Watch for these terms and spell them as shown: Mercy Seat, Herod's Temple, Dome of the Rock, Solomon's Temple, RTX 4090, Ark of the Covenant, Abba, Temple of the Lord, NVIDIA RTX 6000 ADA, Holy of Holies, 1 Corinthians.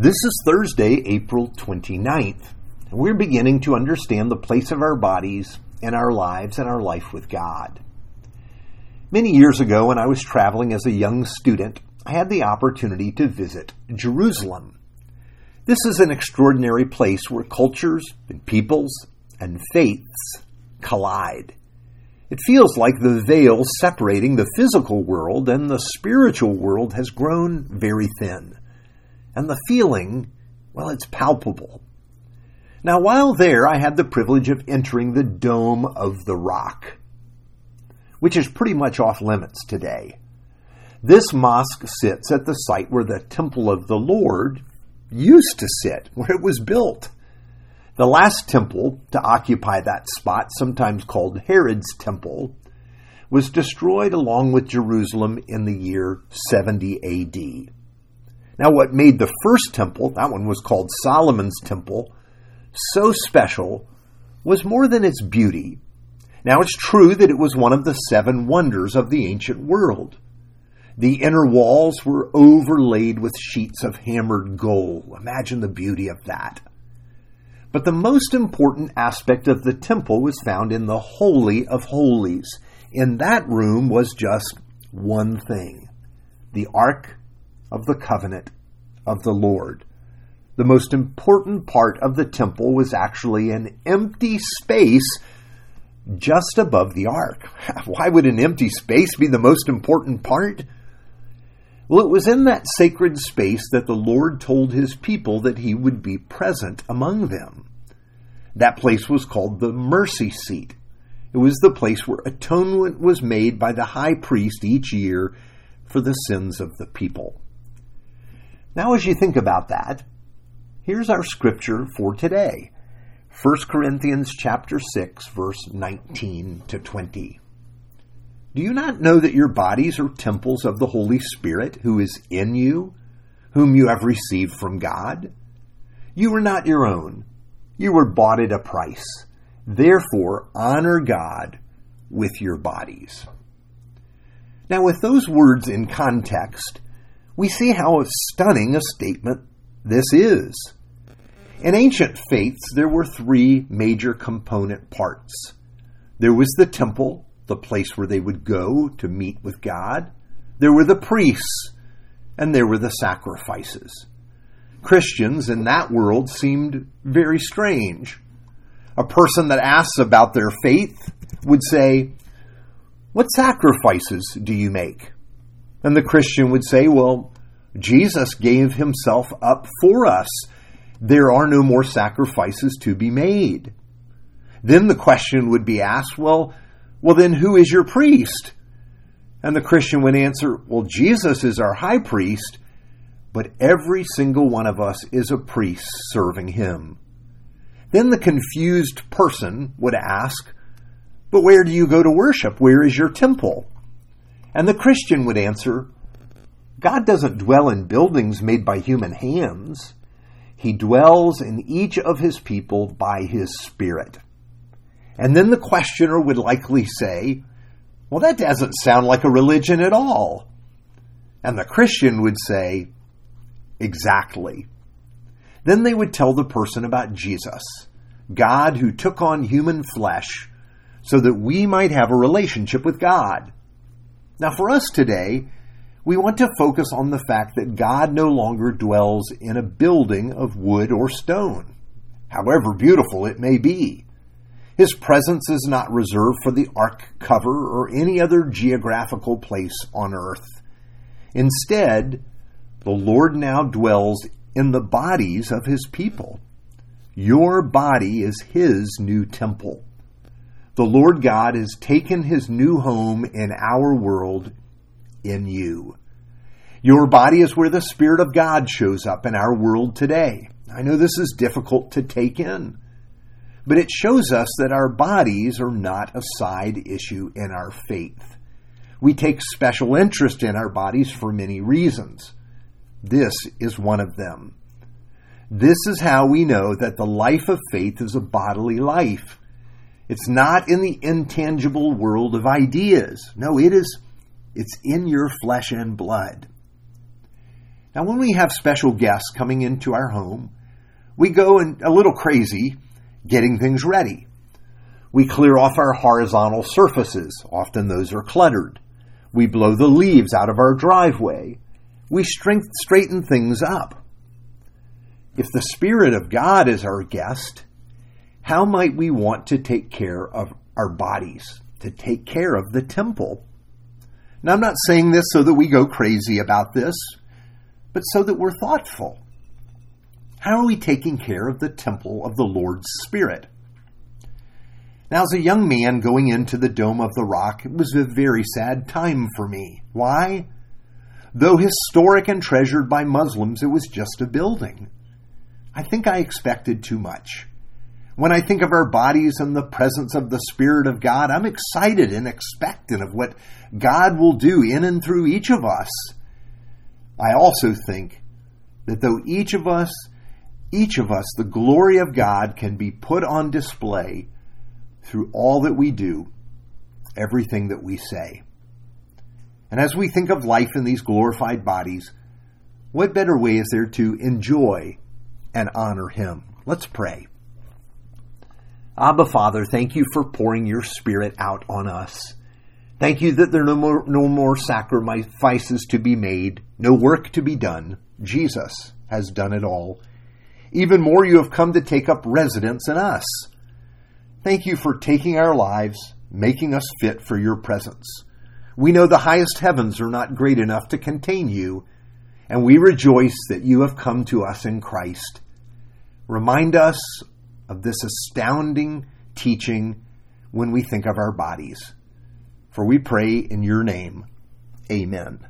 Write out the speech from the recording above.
This is Thursday, April 29th. We're beginning to understand the place of our bodies in our lives and our life with God. Many years ago, when I was traveling as a young student, I had the opportunity to visit Jerusalem. This is an extraordinary place where cultures and peoples and faiths collide. It feels like the veil separating the physical world and the spiritual world has grown very thin. And the feeling, well, it's palpable. Now, while there, I had the privilege of entering the Dome of the Rock, which is pretty much off limits today. This mosque sits at the site where the Temple of the Lord used to sit, where it was built. The last temple to occupy that spot, sometimes called Herod's Temple, was destroyed along with Jerusalem in the year 70 AD. Now, what made the first temple, that one was called Solomon's Temple, so special was more than its beauty. Now, it's true that it was one of the seven wonders of the ancient world. The inner walls were overlaid with sheets of hammered gold. Imagine the beauty of that. But the most important aspect of the temple was found in the Holy of Holies. In that room was just one thing: the Ark of the Covenant of the Lord. The most important part of the temple was actually an empty space just above the ark. Why would an empty space be the most important part? Well, it was in that sacred space that the Lord told his people that he would be present among them. That place was called the Mercy Seat. It was the place where atonement was made by the high priest each year for the sins of the people. Now, as you think about that, here's our scripture for today. 1 Corinthians chapter 6, verse 19 to 20. Do you not know that your bodies are temples of the Holy Spirit who is in you, whom you have received from God? You are not your own. You were bought at a price. Therefore, honor God with your bodies. Now, with those words in context, we see how stunning a statement this is. In ancient faiths, there were three major component parts. There was the temple, the place where they would go to meet with God. There were the priests, and there were the sacrifices. Christians in that world seemed very strange. A person that asks about their faith would say, "What sacrifices do you make?" And the Christian would say, "Well, Jesus gave himself up for us. There are no more sacrifices to be made." Then the question would be asked, well, then who is your priest? And the Christian would answer, "Well, Jesus is our high priest, but every single one of us is a priest serving him." Then the confused person would ask, "But where do you go to worship? Where is your temple?" And the Christian would answer, "God doesn't dwell in buildings made by human hands. He dwells in each of his people by his Spirit." And then the questioner would likely say, "Well, that doesn't sound like a religion at all." And the Christian would say, "Exactly." Then they would tell the person about Jesus, God who took on human flesh so that we might have a relationship with God. Now, for us today, we want to focus on the fact that God no longer dwells in a building of wood or stone, however beautiful it may be. His presence is not reserved for the ark cover or any other geographical place on earth. Instead, the Lord now dwells in the bodies of his people. Your body is his new temple. The Lord God has taken his new home in our world in you. Your body is where the Spirit of God shows up in our world today. I know this is difficult to take in, but it shows us that our bodies are not a side issue in our faith. We take special interest in our bodies for many reasons. This is one of them. This is how we know that the life of faith is a bodily life. It's not in the intangible world of ideas. No, it's in your flesh and blood. Now, when we have special guests coming into our home, we go in a little crazy getting things ready. We clear off our horizontal surfaces. Often those are cluttered. We blow the leaves out of our driveway. We straighten things up. If the Spirit of God is our guest, how might we want to take care of our bodies, to take care of the temple? Now, I'm not saying this so that we go crazy about this, but so that we're thoughtful. How are we taking care of the temple of the Lord's Spirit? Now, as a young man going into the Dome of the Rock, it was a very sad time for me. Why? Though historic and treasured by Muslims, it was just a building. I think I expected too much. When I think of our bodies and the presence of the Spirit of God, I'm excited and expectant of what God will do in and through each of us. I also think that though each of us, the glory of God can be put on display through all that we do, everything that we say. And as we think of life in these glorified bodies, what better way is there to enjoy and honor Him? Let's pray. Abba, Father, thank you for pouring your Spirit out on us. Thank you that there are no more sacrifices to be made, no work to be done. Jesus has done it all. Even more, you have come to take up residence in us. Thank you for taking our lives, making us fit for your presence. We know the highest heavens are not great enough to contain you, and we rejoice that you have come to us in Christ. Remind us of this astounding teaching when we think of our bodies. For we pray in your name. Amen.